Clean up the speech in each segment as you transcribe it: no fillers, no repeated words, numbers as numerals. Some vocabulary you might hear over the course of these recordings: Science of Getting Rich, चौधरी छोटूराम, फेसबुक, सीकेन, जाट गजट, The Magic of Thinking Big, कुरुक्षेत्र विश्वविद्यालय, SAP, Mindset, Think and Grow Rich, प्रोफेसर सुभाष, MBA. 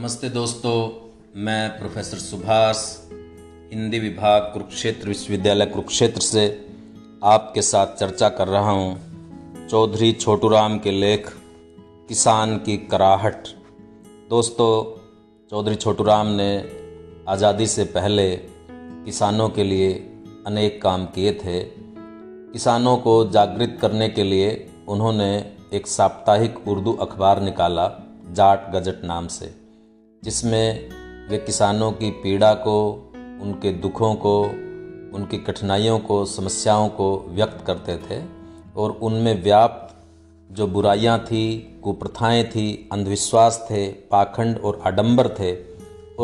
नमस्ते दोस्तों, मैं प्रोफेसर सुभाष हिंदी विभाग कुरुक्षेत्र विश्वविद्यालय कुरुक्षेत्र से आपके साथ चर्चा कर रहा हूँ चौधरी छोटूराम के लेख किसान की कराहट। दोस्तों, चौधरी छोटूराम ने आज़ादी से पहले किसानों के लिए अनेक काम किए थे। किसानों को जागृत करने के लिए उन्होंने एक साप्ताहिक उर्दू अखबार निकाला जाट गजट नाम से, जिसमें वे किसानों की पीड़ा को, उनके दुखों को, उनकी कठिनाइयों को, समस्याओं को व्यक्त करते थे और उनमें व्याप्त जो बुराइयां थी, कुप्रथाएं थी, अंधविश्वास थे, पाखंड और आडंबर थे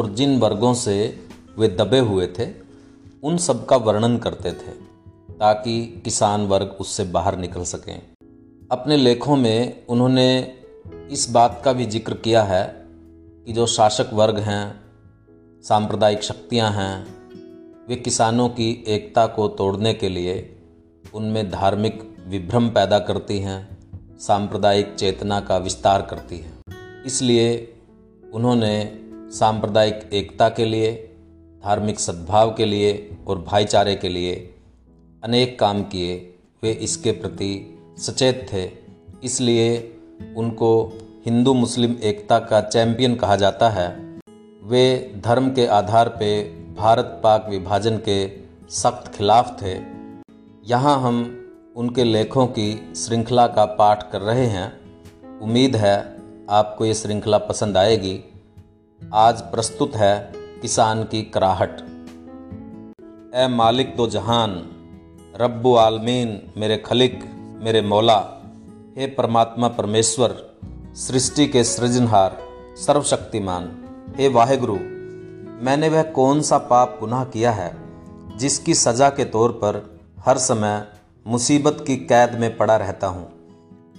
और जिन वर्गों से वे दबे हुए थे उन सब का वर्णन करते थे ताकि किसान वर्ग उससे बाहर निकल सकें। अपने लेखों में उन्होंने इस बात का भी जिक्र किया है कि जो शासक वर्ग हैं, सांप्रदायिक शक्तियां हैं, वे किसानों की एकता को तोड़ने के लिए उनमें धार्मिक विभ्रम पैदा करती हैं, सांप्रदायिक चेतना का विस्तार करती हैं। इसलिए उन्होंने सांप्रदायिक एकता के लिए, धार्मिक सद्भाव के लिए और भाईचारे के लिए अनेक काम किए। वे इसके प्रति सचेत थे, इसलिए उनको हिंदू मुस्लिम एकता का चैंपियन कहा जाता है। वे धर्म के आधार पे भारत पाक विभाजन के सख्त खिलाफ थे। यहाँ हम उनके लेखों की श्रृंखला का पाठ कर रहे हैं। उम्मीद है आपको ये श्रृंखला पसंद आएगी। आज प्रस्तुत है किसान की कराहट। ए मालिक दो जहान, रब्बु आलमीन, मेरे खलिक, मेरे मौला, हे परमात्मा परमेश्वर, सृष्टि के सृजनहार, सर्वशक्तिमान, हे वाहेगुरु, मैंने वह कौन सा पाप गुनाह किया है जिसकी सज़ा के तौर पर हर समय मुसीबत की कैद में पड़ा रहता हूँ।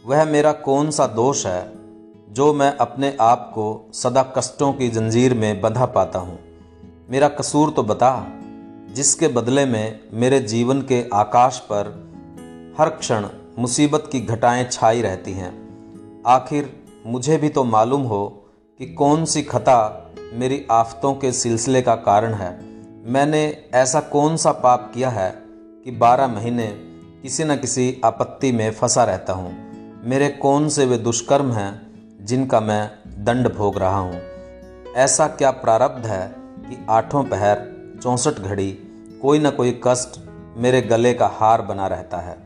वह मेरा कौन सा दोष है जो मैं अपने आप को सदा कष्टों की जंजीर में बंधा पाता हूँ। मेरा कसूर तो बता, जिसके बदले में मेरे जीवन के आकाश पर हर क्षण मुसीबत की घटाएँ छाई रहती हैं। आखिर मुझे भी तो मालूम हो कि कौन सी खता मेरी आफतों के सिलसिले का कारण है। मैंने ऐसा कौन सा पाप किया है कि 12 महीने किसी न किसी आपत्ति में फंसा रहता हूँ। मेरे कौन से वे दुष्कर्म हैं जिनका मैं दंड भोग रहा हूँ। ऐसा क्या प्रारब्ध है कि 8 पहर 64 घड़ी कोई न कोई कष्ट मेरे गले का हार बना रहता है।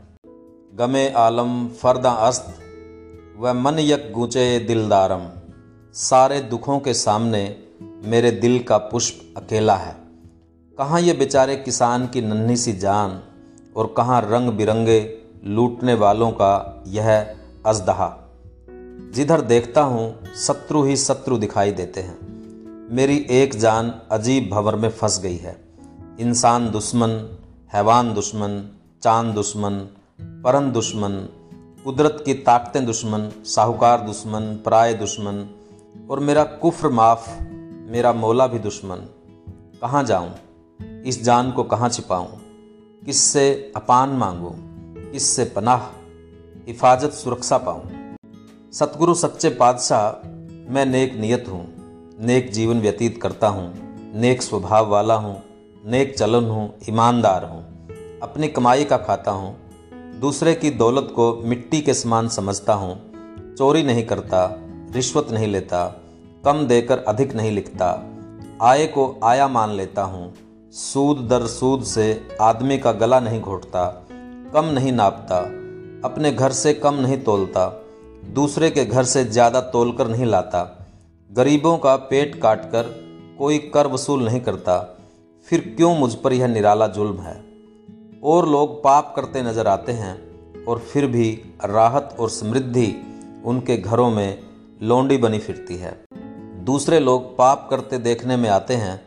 गमे आलम फरदा अस्त वह मन यक गूंचे दिलदारम, सारे दुखों के सामने मेरे दिल का पुष्प अकेला है। कहाँ ये बेचारे किसान की नन्ही सी जान और कहाँ रंग बिरंगे लूटने वालों का यह अजदहा। जिधर देखता हूँ शत्रु ही शत्रु दिखाई देते हैं। मेरी एक जान अजीब भंवर में फंस गई है। इंसान दुश्मन, हैवान दुश्मन, चांद दुश्मन, परन दुश्मन, कुदरत की ताकतें दुश्मन, साहूकार दुश्मन, पराए दुश्मन और मेरा कुफ्र माफ, मेरा मौला भी दुश्मन। कहाँ जाऊँ, इस जान को कहाँ छिपाऊँ, किससे अपान मांगूँ, किससे पनाह, हिफाजत सुरक्षा पाऊँ। सतगुरु सच्चे पातशाह, मैं नेक नियत हूँ, नेक जीवन व्यतीत करता हूँ, नेक स्वभाव वाला हूँ, नेक चलन हूँ, ईमानदार हूँ, अपनी कमाई का खाता हूँ, दूसरे की दौलत को मिट्टी के समान समझता हूँ, चोरी नहीं करता, रिश्वत नहीं लेता, कम देकर अधिक नहीं लिखता, आय को आया मान लेता हूँ, सूद दर सूद से आदमी का गला नहीं घोटता, कम नहीं नापता, अपने घर से कम नहीं तोलता, दूसरे के घर से ज़्यादा तोलकर नहीं लाता, गरीबों का पेट काटकर कोई कर वसूल नहीं करता। फिर क्यों मुझ पर यह निराला जुल्म है। और लोग पाप करते नजर आते हैं और फिर भी राहत और समृद्धि उनके घरों में लौंडी बनी फिरती है। दूसरे लोग पाप करते देखने में आते हैं।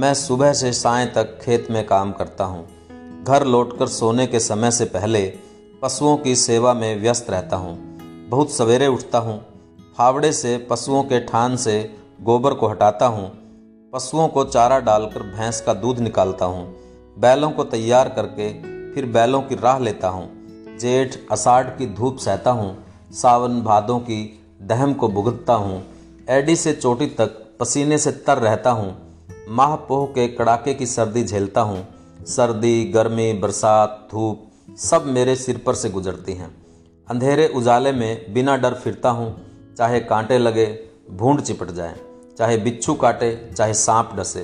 मैं सुबह से सांय तक खेत में काम करता हूँ, घर लौटकर सोने के समय से पहले पशुओं की सेवा में व्यस्त रहता हूँ, बहुत सवेरे उठता हूँ, फावड़े से पशुओं के ठान से गोबर को हटाता हूँ, पशुओं को चारा डालकर भैंस का दूध निकालता हूँ, बैलों को तैयार करके फिर बैलों की राह लेता हूँ, जेठ आषाढ़ की धूप सहता हूँ, सावन भादों की दहम को भुगतता हूँ, एडी से चोटी तक पसीने से तर रहता हूँ, माह पोह के कड़ाके की सर्दी झेलता हूँ। सर्दी, गर्मी, बरसात, धूप सब मेरे सिर पर से गुजरती हैं। अंधेरे उजाले में बिना डर फिरता हूँ, चाहे कांटे लगे, भूंड चिपट जाए, चाहे बिच्छू काटे, चाहे सांप डसे,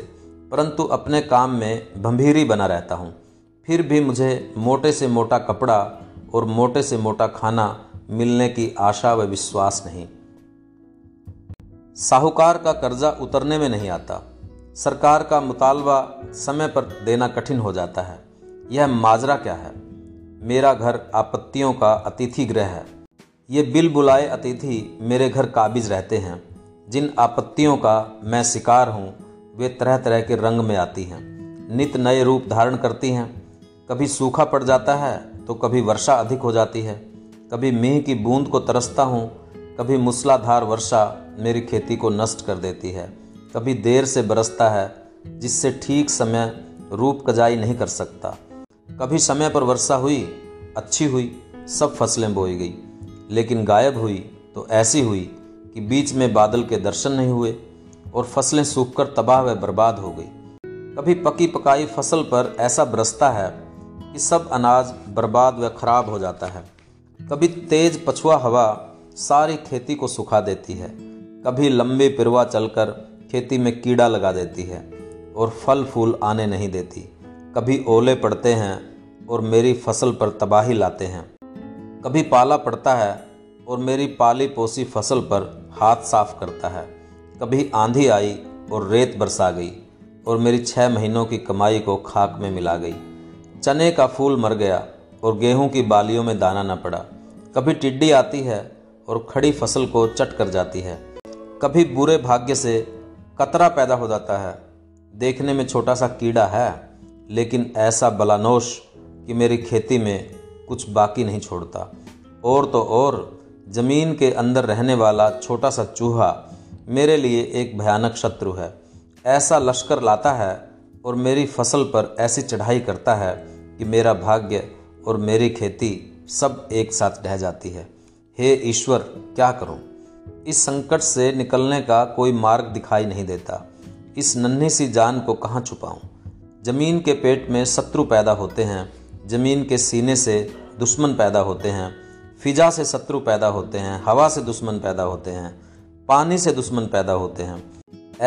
परंतु अपने काम में भंभीरी बना रहता हूँ। फिर भी मुझे मोटे से मोटा कपड़ा और मोटे से मोटा खाना मिलने की आशा व विश्वास नहीं। साहूकार का कर्जा उतरने में नहीं आता, सरकार का मुतालबा समय पर देना कठिन हो जाता है। यह माजरा क्या है? मेरा घर आपत्तियों का अतिथि गृह है। ये बिल बुलाए अतिथि मेरे घर काबिज रहते हैं। जिन आपत्तियों का मैं शिकार हूँ वे तरह तरह के रंग में आती हैं, नित नए रूप धारण करती हैं। कभी सूखा पड़ जाता है तो कभी वर्षा अधिक हो जाती है, कभी मींह की बूंद को तरसता हूँ, कभी मूसलाधार वर्षा मेरी खेती को नष्ट कर देती है, कभी देर से बरसता है जिससे ठीक समय रूप कजाई नहीं कर सकता, कभी समय पर वर्षा हुई, अच्छी हुई, सब फसलें बोई गई, लेकिन गायब हुई तो ऐसी हुई कि बीच में बादल के दर्शन नहीं हुए और फसलें सूखकर तबाह व बर्बाद हो गई। कभी पकी पकाई फसल पर ऐसा बरसता है कि सब अनाज बर्बाद व खराब हो जाता है। कभी तेज पछुआ हवा सारी खेती को सुखा देती है, कभी लंबी पिरवा चलकर खेती में कीड़ा लगा देती है और फल फूल आने नहीं देती, कभी ओले पड़ते हैं और मेरी फसल पर तबाही लाते हैं, कभी पाला पड़ता है और मेरी पाली पोसी फसल पर हाथ साफ करता है, कभी आंधी आई और रेत बरसा गई और मेरी 6 महीनों की कमाई को खाक में मिला गई। चने का फूल मर गया और गेहूं की बालियों में दाना न पड़ा। कभी टिड्डी आती है और खड़ी फसल को चट कर जाती है, कभी बुरे भाग्य से कतरा पैदा हो जाता है, देखने में छोटा सा कीड़ा है लेकिन ऐसा बलानोश कि मेरी खेती में कुछ बाकी नहीं छोड़ता। और तो और ज़मीन के अंदर रहने वाला छोटा सा चूहा मेरे लिए एक भयानक शत्रु है। ऐसा लश्कर लाता है और मेरी फसल पर ऐसी चढ़ाई करता है कि मेरा भाग्य और मेरी खेती सब एक साथ ढह जाती है। हे ईश्वर, क्या करूं? इस संकट से निकलने का कोई मार्ग दिखाई नहीं देता। इस नन्ही सी जान को कहाँ छुपाऊं? ज़मीन के पेट में शत्रु पैदा होते हैं, ज़मीन के सीने से दुश्मन पैदा होते हैं, फिजा से शत्रु पैदा होते हैं, हवा से दुश्मन पैदा होते हैं, पानी से दुश्मन पैदा होते हैं।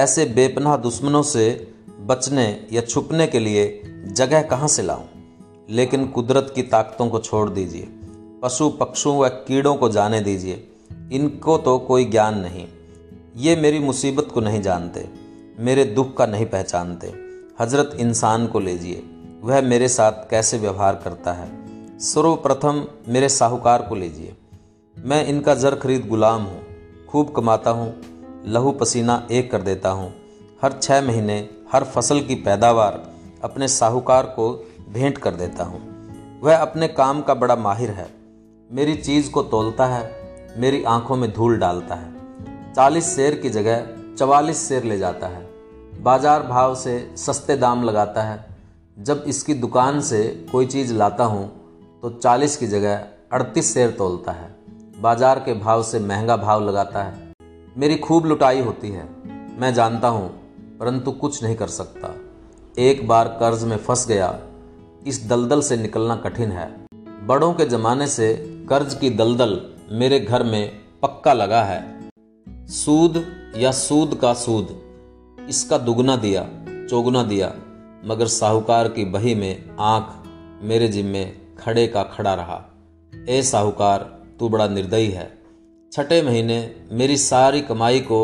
ऐसे बेपनाह दुश्मनों से बचने या छुपने के लिए जगह कहाँ से लाऊं? लेकिन कुदरत की ताकतों को छोड़ दीजिए, पशु पक्षियों व कीड़ों को जाने दीजिए, इनको तो कोई ज्ञान नहीं। ये मेरी मुसीबत को नहीं जानते, मेरे दुख का नहीं पहचानते। हजरत इंसान को लीजिए, वह मेरे साथ कैसे व्यवहार करता है। सर्वप्रथम मेरे साहूकार को लीजिए। मैं इनका जर खरीद गुलाम हूँ, खूब कमाता हूँ, लहू पसीना एक कर देता हूँ। हर 6 महीने हर फसल की पैदावार अपने साहूकार को भेंट कर देता हूँ। वह अपने काम का बड़ा माहिर है, मेरी चीज़ को तोलता है, मेरी आंखों में धूल डालता है। 40 शेर की जगह 44 शेर ले जाता है, बाजार भाव से सस्ते दाम लगाता है। जब इसकी दुकान से कोई चीज़ लाता हूँ तो 40 की जगह 38 शेर तोलता है, बाजार के भाव से महंगा भाव लगाता है। मेरी खूब लुटाई होती है, मैं जानता हूँ, परंतु कुछ नहीं कर सकता। एक बार कर्ज में फंस गया, इस दलदल से निकलना कठिन है। बड़ों के ज़माने से कर्ज की दलदल मेरे घर में पक्का लगा है। सूद या सूद का सूद, इसका दुगना दिया, चौगुना दिया, मगर साहूकार की बही में आँख मेरे जिम्मे खड़े का खड़ा रहा। ए साहूकार, तू बड़ा निर्दयी है। 6ठे महीने मेरी सारी कमाई को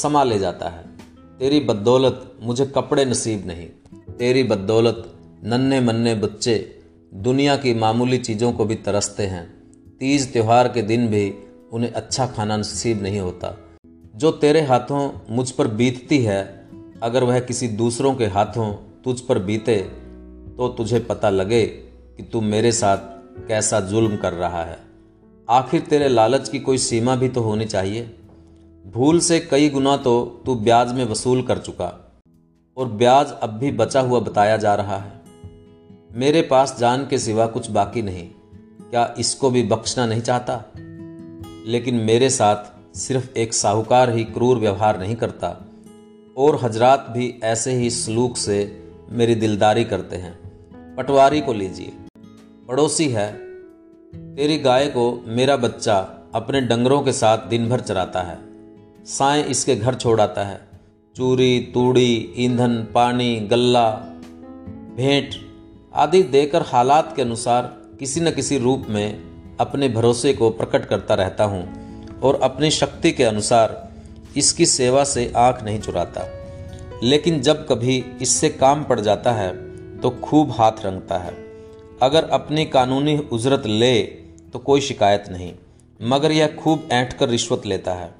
समा ले जाता है। तेरी बदौलत मुझे कपड़े नसीब नहीं, तेरी बदौलत नन्हे मन्ने बच्चे दुनिया की मामूली चीज़ों को भी तरसते हैं। तीज त्यौहार के दिन भी उन्हें अच्छा खाना नसीब नहीं होता। जो तेरे हाथों मुझ पर बीतती है, अगर वह किसी दूसरों के हाथों तुझ पर बीते तो तुझे पता लगे कि तू मेरे साथ कैसा जुल्म कर रहा है। आखिर तेरे लालच की कोई सीमा भी तो होनी चाहिए। भूल से कई गुना तो तू ब्याज में वसूल कर चुका और ब्याज अब भी बचा हुआ बताया जा रहा है। मेरे पास जान के सिवा कुछ बाकी नहीं, क्या इसको भी बख्शना नहीं चाहता? लेकिन मेरे साथ सिर्फ एक साहूकार ही क्रूर व्यवहार नहीं करता, और हजरात भी ऐसे ही सलूक से मेरी दिलदारी करते हैं। पटवारी को लीजिए, पड़ोसी है, तेरी गाय को मेरा बच्चा अपने डंगरों के साथ दिन भर चराता है, साएं इसके घर छोड़ आता है। चूरी, तूड़ी, ईंधन, पानी, गल्ला, भेंट आदि देकर हालात के अनुसार किसी न किसी रूप में अपने भरोसे को प्रकट करता रहता हूँ और अपनी शक्ति के अनुसार इसकी सेवा से आंख नहीं चुराता। लेकिन जब कभी इससे काम पड़ जाता है तो खूब हाथ रंगता है। अगर अपनी कानूनी उजरत ले तो कोई शिकायत नहीं, मगर यह खूब ऐंठ कर रिश्वत लेता है।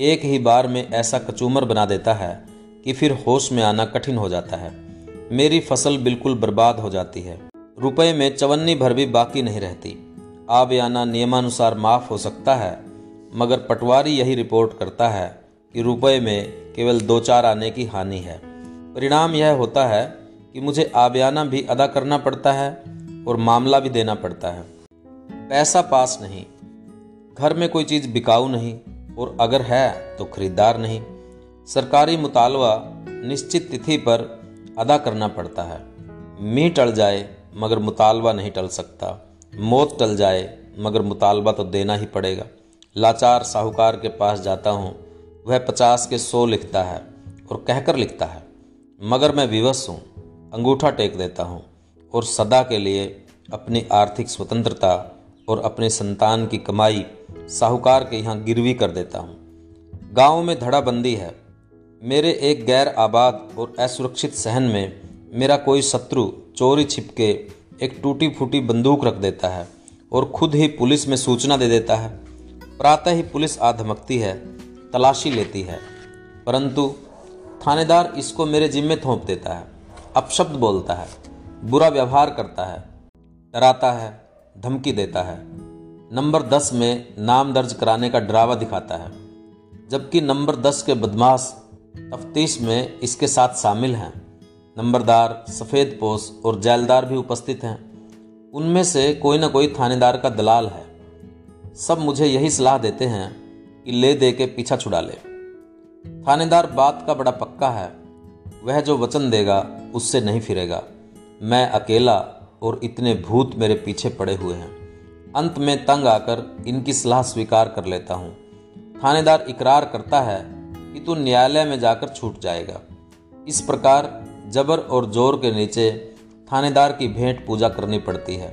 एक ही बार में ऐसा कचूमर बना देता है कि फिर होश में आना कठिन हो जाता है। मेरी फसल बिल्कुल बर्बाद हो जाती है, रुपए में चवन्नी भर भी बाकी नहीं रहती। आबयाना नियमानुसार माफ़ हो सकता है, मगर पटवारी यही रिपोर्ट करता है कि रुपए में केवल 2-4 आने की हानि है। परिणाम यह होता है कि मुझे आबयाना भी अदा करना पड़ता है और मामला भी देना पड़ता है। पैसा पास नहीं, घर में कोई चीज़ बिकाऊ नहीं और अगर है तो खरीदार नहीं। सरकारी मुतालवा निश्चित तिथि पर अदा करना पड़ता है। मी टल जाए मगर मुतालवा नहीं टल सकता, मौत टल जाए मगर मुतालबा तो देना ही पड़ेगा। लाचार साहूकार के पास जाता हूँ, वह 50 के 100 लिखता है और कहकर लिखता है, मगर मैं विवश हूँ, अंगूठा टेक देता हूँ और सदा के लिए अपनी आर्थिक स्वतंत्रता और अपने संतान की कमाई साहूकार के यहाँ गिरवी कर देता हूँ। गाँव में धड़ाबंदी है। मेरे एक गैर आबाद और असुरक्षित सहन में मेरा कोई शत्रु चोरी छिपके एक टूटी फूटी बंदूक रख देता है और खुद ही पुलिस में सूचना दे देता है। प्रातः ही पुलिस आ धमकती है, तलाशी लेती है, परंतु थानेदार इसको मेरे जिम्मे थोप देता है। अपशब्द बोलता है, बुरा व्यवहार करता है, डराता है, धमकी देता है, नंबर 10 में नाम दर्ज कराने का डरावा दिखाता है, जबकि नंबर 10 के बदमाश तफ्तीश में इसके साथ शामिल हैं। नंबरदार, सफ़ेद पोस और जेलदार भी उपस्थित हैं। उनमें से कोई ना कोई थानेदार का दलाल है। सब मुझे यही सलाह देते हैं कि ले दे के पीछा छुड़ा ले। थानेदार बात का बड़ा पक्का है, वह जो वचन देगा उससे नहीं फिरेगा। मैं अकेला और इतने भूत मेरे पीछे पड़े हुए हैं। अंत में तंग आकर इनकी सलाह स्वीकार कर लेता हूँ। थानेदार इकरार करता है कि तू न्यायालय में जाकर छूट जाएगा। इस प्रकार जबर और जोर के नीचे थानेदार की भेंट पूजा करनी पड़ती है।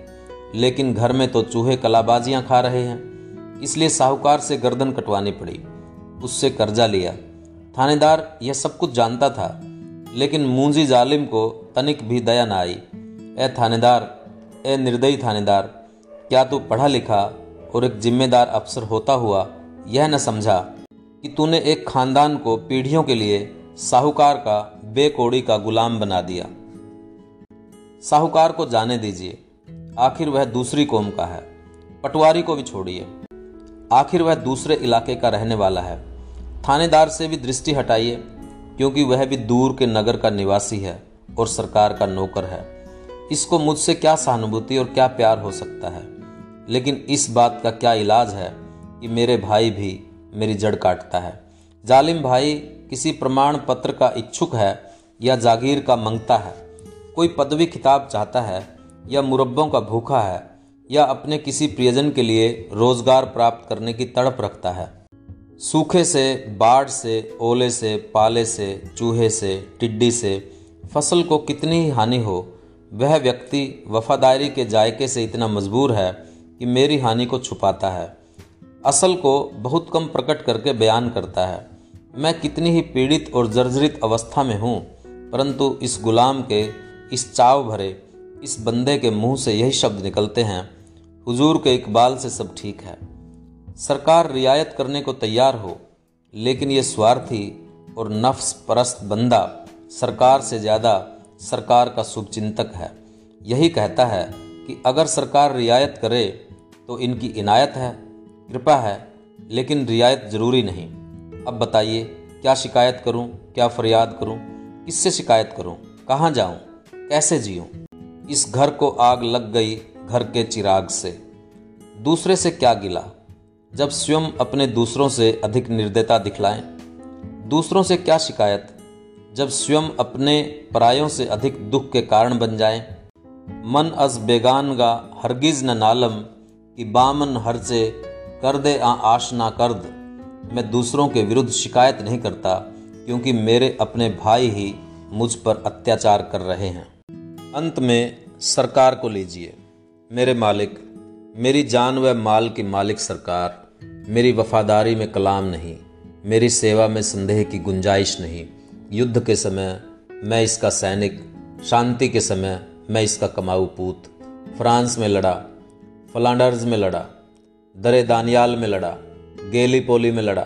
लेकिन घर में तो चूहे कलाबाजियां खा रहे हैं, इसलिए साहूकार से गर्दन कटवानी पड़ी, उससे कर्जा लिया। थानेदार यह सब कुछ जानता था, लेकिन मूंजी जालिम को तनिक भी दया न आई। ए थानेदार, ए निर्दयी थानेदार, क्या तू पढ़ा लिखा और एक जिम्मेदार अफसर होता हुआ यह न समझा कि तूने एक खानदान को पीढ़ियों के लिए साहूकार का बेकोड़ी का गुलाम बना दिया। साहूकार को जाने दीजिए, आखिर वह दूसरी कौम का है। पटवारी को भी छोड़िए, आखिर वह दूसरे इलाके का रहने वाला है। थानेदार से भी दृष्टि हटाइए, क्योंकि वह भी दूर के नगर का निवासी है और सरकार का नौकर है। इसको मुझसे क्या सहानुभूति और क्या प्यार हो सकता है। लेकिन इस बात का क्या इलाज है कि मेरे भाई भी मेरी जड़ काटता है। जालिम भाई किसी प्रमाण पत्र का इच्छुक है या जागीर का मंगता है, कोई पदवी खिताब चाहता है या मुरब्बों का भूखा है या अपने किसी प्रियजन के लिए रोजगार प्राप्त करने की तड़प रखता है। सूखे से, बाढ़ से, ओले से, पाले से, चूहे से, टिड्डी से फसल को कितनी ही हानि हो, वह व्यक्ति वफादारी के जायके से इतना मजबूर है कि मेरी हानि को छुपाता है, असल को बहुत कम प्रकट करके बयान करता है। मैं कितनी ही पीड़ित और जर्जरित अवस्था में हूँ, परंतु इस गुलाम के, इस चाव भरे इस बंदे के मुंह से यही शब्द निकलते हैं, हुजूर के इकबाल से सब ठीक है। सरकार रियायत करने को तैयार हो, लेकिन ये स्वार्थी और नफ्स परस्त बंदा सरकार से ज़्यादा सरकार का शुभचिंतक है। यही कहता है कि अगर सरकार रियायत करे तो इनकी इनायत है, कृपा है, लेकिन रियायत ज़रूरी नहीं। अब बताइए, क्या शिकायत करूं, क्या फरियाद करूं, किससे शिकायत करूं, कहां जाऊं, कैसे जीऊं? इस घर को आग लग गई घर के चिराग से। दूसरे से क्या गिला जब स्वयं अपने दूसरों से अधिक निर्दयता दिखलाएं। दूसरों से क्या शिकायत जब स्वयं अपने परायों से अधिक दुख के कारण बन जाए। मन अस बेगान गा हरगिज न नालम कि बामन हर से कर दे आश ना करद। मैं दूसरों के विरुद्ध शिकायत नहीं करता क्योंकि मेरे अपने भाई ही मुझ पर अत्याचार कर रहे हैं। अंत में सरकार को लीजिए। मेरे मालिक, मेरी जान व माल की मालिक सरकार, मेरी वफादारी में कलाम नहीं, मेरी सेवा में संदेह की गुंजाइश नहीं। युद्ध के समय मैं इसका सैनिक, शांति के समय मैं इसका कमाऊ पूत। फ्रांस में लड़ा, फ्लांडर्स में लड़ा, दरे दानियाल में लड़ा, गैलीपोली में लड़ा,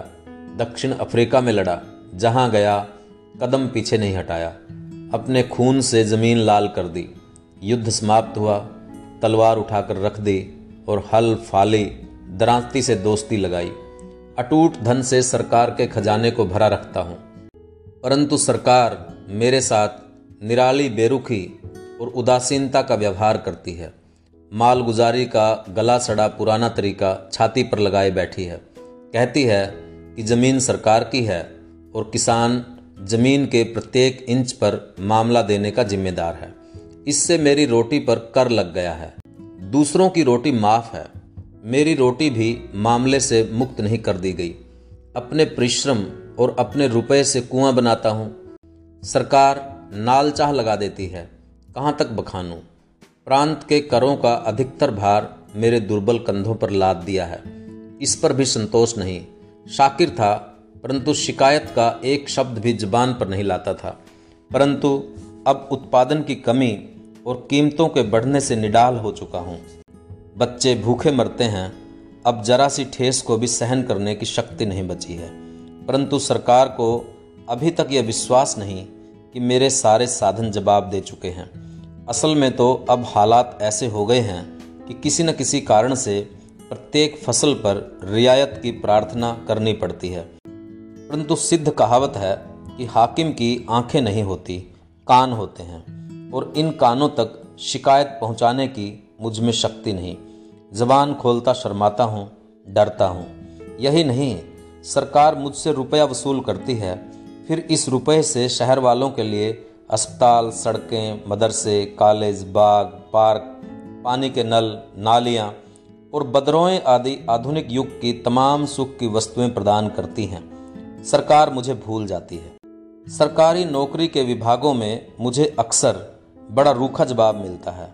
दक्षिण अफ्रीका में लड़ा, जहाँ गया कदम पीछे नहीं हटाया। अपने खून से ज़मीन लाल कर दी। युद्ध समाप्त हुआ, तलवार उठाकर रख दी और हल फाली दरांती से दोस्ती लगाई। अटूट धन से सरकार के खजाने को भरा रखता हूँ, परंतु सरकार मेरे साथ निराली बेरुखी और उदासीनता का व्यवहार करती है। मालगुजारी का गला सड़ा पुराना तरीका छाती पर लगाए बैठी है। कहती है कि ज़मीन सरकार की है और किसान ज़मीन के प्रत्येक इंच पर मामला देने का जिम्मेदार है। इससे मेरी रोटी पर कर लग गया है। दूसरों की रोटी माफ़ है, मेरी रोटी भी मामले से मुक्त नहीं कर दी गई। अपने परिश्रम और अपने रुपए से कुआं बनाता हूँ। सरकार नाल चाह लगा देती है, कहाँ तक बखानूं। प्रांत के करों का अधिकतर भार मेरे दुर्बल कंधों पर लाद दिया है। इस पर भी संतोष नहीं। शाकिर था परंतु शिकायत का एक शब्द भी जुबान पर नहीं लाता था। परंतु अब उत्पादन की कमी और कीमतों के बढ़ने से निडाल हो चुका हूँ। बच्चे भूखे मरते हैं, अब जरा सी ठेस को भी सहन करने की शक्ति नहीं बची है। परंतु सरकार को अभी तक यह विश्वास नहीं कि मेरे सारे साधन जवाब दे चुके हैं। असल में तो अब हालात ऐसे हो गए हैं कि किसी न किसी कारण से प्रत्येक फसल पर रियायत की प्रार्थना करनी पड़ती है। परंतु सिद्ध कहावत है कि हाकिम की आंखें नहीं होती, कान होते हैं, और इन कानों तक शिकायत पहुंचाने की मुझ में शक्ति नहीं। जबान खोलता शर्माता हूँ, डरता हूँ। यही नहीं, सरकार मुझसे रुपया वसूल करती है, फिर इस रुपये से शहर वालों के लिए अस्पताल, सड़कें, मदरसे, कॉलेज, बाग, पार्क, पानी के नल, नालियाँ और बदरोएं आदि आधुनिक युग की तमाम सुख की वस्तुएं प्रदान करती हैं। सरकार मुझे भूल जाती है। सरकारी नौकरी के विभागों में मुझे अक्सर बड़ा रूखा जवाब मिलता है।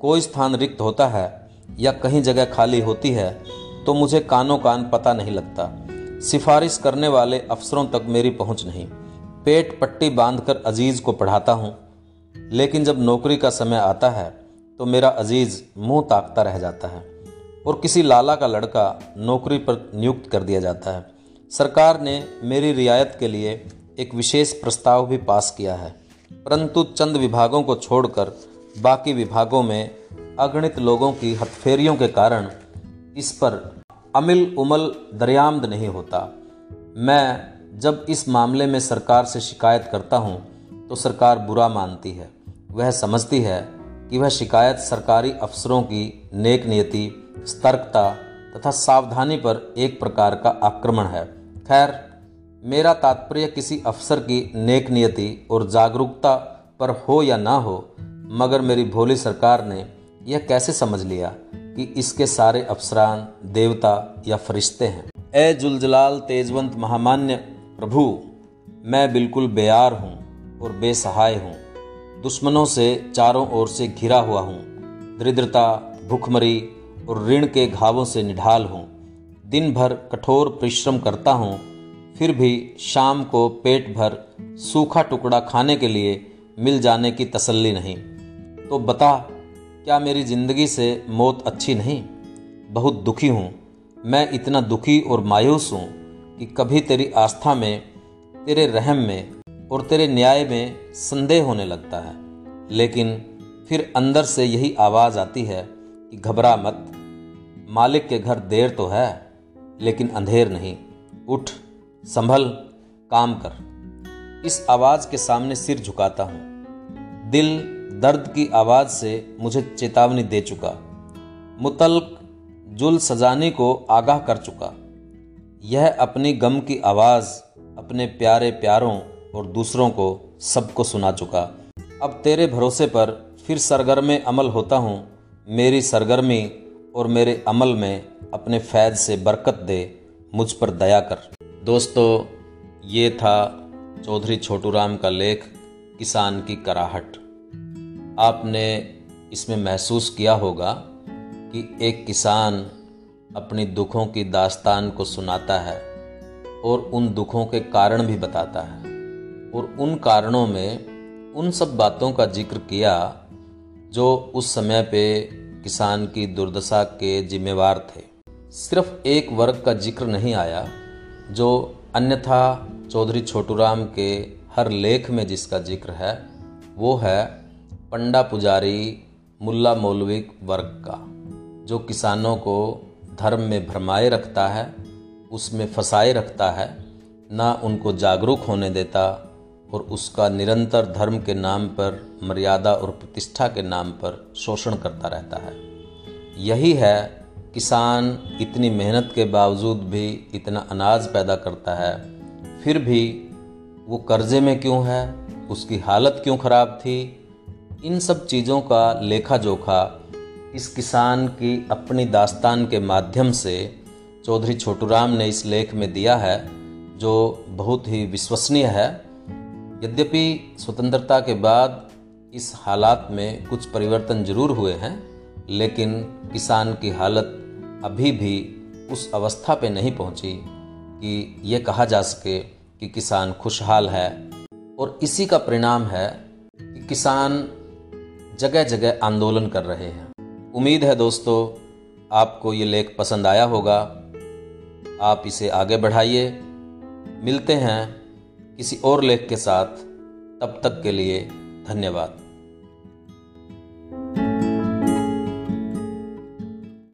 कोई स्थान रिक्त होता है या कहीं जगह खाली होती है तो मुझे कानों कान पता नहीं लगता। सिफारिश करने वाले अफसरों तक मेरी पहुंच नहीं। पेट पट्टी बांधकर अजीज़ को पढ़ाता हूं, लेकिन जब नौकरी का समय आता है तो मेरा अजीज़ मुंह ताकता रह जाता है और किसी लाला का लड़का नौकरी पर नियुक्त कर दिया जाता है। सरकार ने मेरी रियायत के लिए एक विशेष प्रस्ताव भी पास किया है, परंतु चंद विभागों को छोड़कर बाकी विभागों में अगणित लोगों की हथफेरियों के कारण इस पर अमिल उमल दरियामद नहीं होता। मैं जब इस मामले में सरकार से शिकायत करता हूँ तो सरकार बुरा मानती है। वह समझती है कि वह शिकायत सरकारी अफसरों की नेक नियति, सतर्कता तथा सावधानी पर एक प्रकार का आक्रमण है। खैर, मेरा तात्पर्य किसी अफसर की नेक नियति और जागरूकता पर हो या ना हो, मगर मेरी भोली सरकार ने यह कैसे समझ लिया कि इसके सारे अफसरान देवता या फरिश्ते हैं। ए जुलजलाल तेजवंत महामान्य प्रभु, मैं बिल्कुल बेयार हूँ और बेसहाय हूँ। दुश्मनों से चारों ओर से घिरा हुआ हूँ। दरिद्रता, भुखमरी और ऋण के घावों से निढाल हूँ। दिन भर कठोर परिश्रम करता हूँ, फिर भी शाम को पेट भर सूखा टुकड़ा खाने के लिए मिल जाने की तसल्ली नहीं। तो बता, क्या मेरी ज़िंदगी से मौत अच्छी नहीं? बहुत दुखी हूँ। मैं इतना दुखी और मायूस हूँ कि कभी तेरी आस्था में, तेरे रहम में और तेरे न्याय में संदेह होने लगता है। लेकिन फिर अंदर से यही आवाज़ आती है कि घबरा मत, मालिक के घर देर तो है लेकिन अंधेर नहीं। उठ, संभल, काम कर। इस आवाज़ के सामने सिर झुकाता हूँ। दिल दर्द की आवाज़ से मुझे चेतावनी दे चुका, मुतल्क जुल सजानी को आगाह कर चुका। यह अपनी गम की आवाज़ अपने प्यारे प्यारों और दूसरों को सबको सुना चुका। अब तेरे भरोसे पर फिर सरगर्मे अमल होता हूँ। मेरी सरगर्मी और मेरे अमल में अपने फैज़ से बरकत दे, मुझ पर दया कर। दोस्तों, ये था चौधरी छोटूराम का लेख किसान की कराहट। आपने इसमें महसूस किया होगा कि एक किसान अपनी दुखों की दास्तान को सुनाता है और उन दुखों के कारण भी बताता है, और उन कारणों में उन सब बातों का जिक्र किया जो उस समय पे किसान की दुर्दशा के जिम्मेवार थे। सिर्फ एक वर्ग का जिक्र नहीं आया जो अन्यथा चौधरी छोटूराम के हर लेख में जिसका जिक्र है, वो है पंडा पुजारी मुल्ला मौलवी वर्ग का, जो किसानों को धर्म में भरमाए रखता है, उसमें फंसाए रखता है, ना उनको जागरूक होने देता, और उसका निरंतर धर्म के नाम पर, मर्यादा और प्रतिष्ठा के नाम पर शोषण करता रहता है। यही है किसान इतनी मेहनत के बावजूद भी इतना अनाज पैदा करता है, फिर भी वो कर्जे में क्यों है, उसकी हालत क्यों ख़राब थी। इन सब चीज़ों का लेखा जोखा इस किसान की अपनी दास्तान के माध्यम से चौधरी छोटूराम ने इस लेख में दिया है, जो बहुत ही विश्वसनीय है। यद्यपि स्वतंत्रता के बाद इस हालात में कुछ परिवर्तन जरूर हुए हैं, लेकिन किसान की हालत अभी भी उस अवस्था पे नहीं पहुंची कि ये कहा जा सके कि किसान खुशहाल है। और इसी का परिणाम है कि किसान जगह जगह आंदोलन कर रहे हैं। उम्मीद है दोस्तों आपको ये लेख पसंद आया होगा। आप इसे आगे बढ़ाइए। मिलते हैं किसी और लेख के साथ, तब तक के लिए धन्यवाद।